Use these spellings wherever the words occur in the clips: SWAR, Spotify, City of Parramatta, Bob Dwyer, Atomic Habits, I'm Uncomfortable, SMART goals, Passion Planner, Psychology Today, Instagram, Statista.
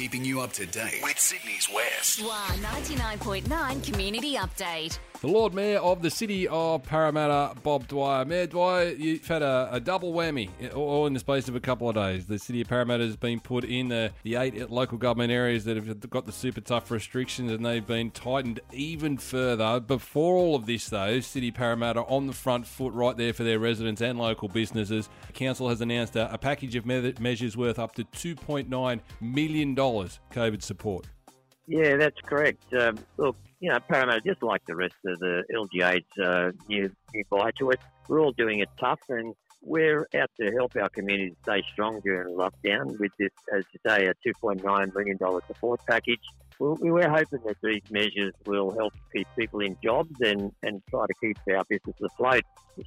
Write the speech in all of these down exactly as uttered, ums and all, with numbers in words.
keeping you up to date with Sydney's West. SWAR ninety-nine point nine Community Update. The Lord Mayor of the City of Parramatta, Bob Dwyer. Mayor Dwyer, you've had a, a double whammy, all in the space of a couple of days. The City of Parramatta has been put in the, the eight local government areas that have got the super tough restrictions, and they've been tightened even further. Before all of this, though, City of Parramatta on the front foot right there for their residents and local businesses. The council has announced a, a package of me- measures worth up to two point nine million dollars COVID support. Yeah, that's correct. Um, look, you know, Parramatta, just like the rest of the L G A's uh, new, nearby to it, we're all doing it tough, and we're out to help our community stay strong during lockdown with this, as you say, a two point nine million dollars support package. We were hoping that these measures will help keep people in jobs and, and try to keep our business afloat.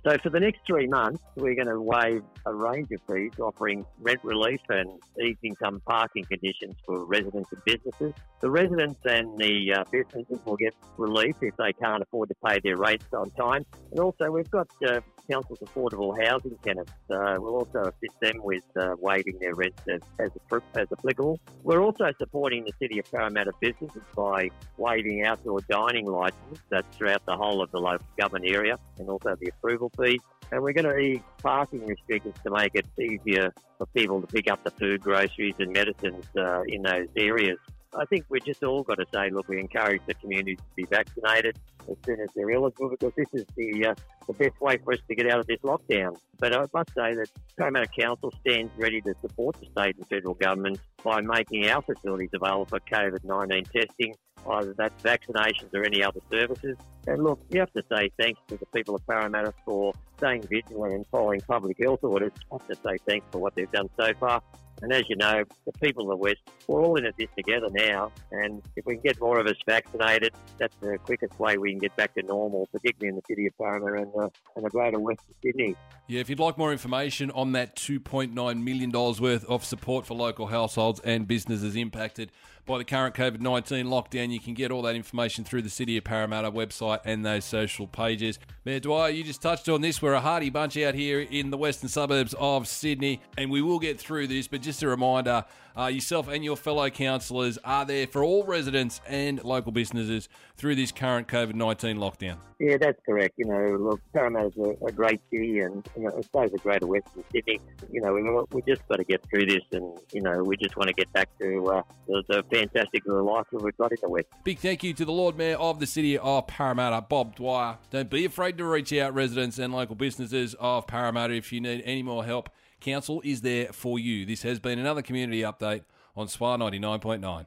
So for the next three months, we're going to waive a range of fees, offering rent relief and easing some parking conditions for residents and businesses. The residents and the uh, businesses will get relief if they can't afford to pay their rates on time. And also we've got uh, Council's affordable housing tenants. Uh, we'll also assist them with uh, waiving their rents as, as, as applicable. We're also supporting the City of Parramatta businesses by waiving outdoor dining licences. That's throughout the whole of the local government area, and also the approval fees. And we're going to ease parking restrictions to make it easier for people to pick up the food, groceries and medicines uh, in those areas. I think we've just all got to say, look, we encourage the community to be vaccinated as soon as they're eligible, because this is the uh, the best way for us to get out of this lockdown. But I must say that Parramatta Council stands ready to support the state and federal government by making our facilities available for COVID nineteen testing, either that's vaccinations or any other services. And look, you have to say thanks to the people of Parramatta for staying vigilant and following public health orders. I have to say thanks for what they've done so far. And as you know, the people of the West, we're all in this together now. And if we can get more of us vaccinated, that's the quickest way we can get back to normal, particularly in the City of Parramatta and the, and the greater West of Sydney. Yeah, if you'd like more information on that two point nine million dollars worth of support for local households and businesses impacted by the current COVID nineteen lockdown, you can get all that information through the City of Parramatta website and those social pages. Mayor Dwyer, you just touched on this. We're a hardy bunch out here in the western suburbs of Sydney, and we will get through this, but just Just a reminder, uh, yourself and your fellow councillors are there for all residents and local businesses through this current COVID nineteen lockdown. Yeah, that's correct. You know, look, Parramatta's a, a great city, and you know, so is a greater Western Sydney. You know, we, we just got to get through this, and you know, we just want to get back to uh, the, the fantastic life that we've got in the West. Big thank you to the Lord Mayor of the City of Parramatta, Bob Dwyer. Don't be afraid to reach out, residents and local businesses of Parramatta, if you need any more help. Council is there for you. This has been another community update on SWAR ninety-nine point nine.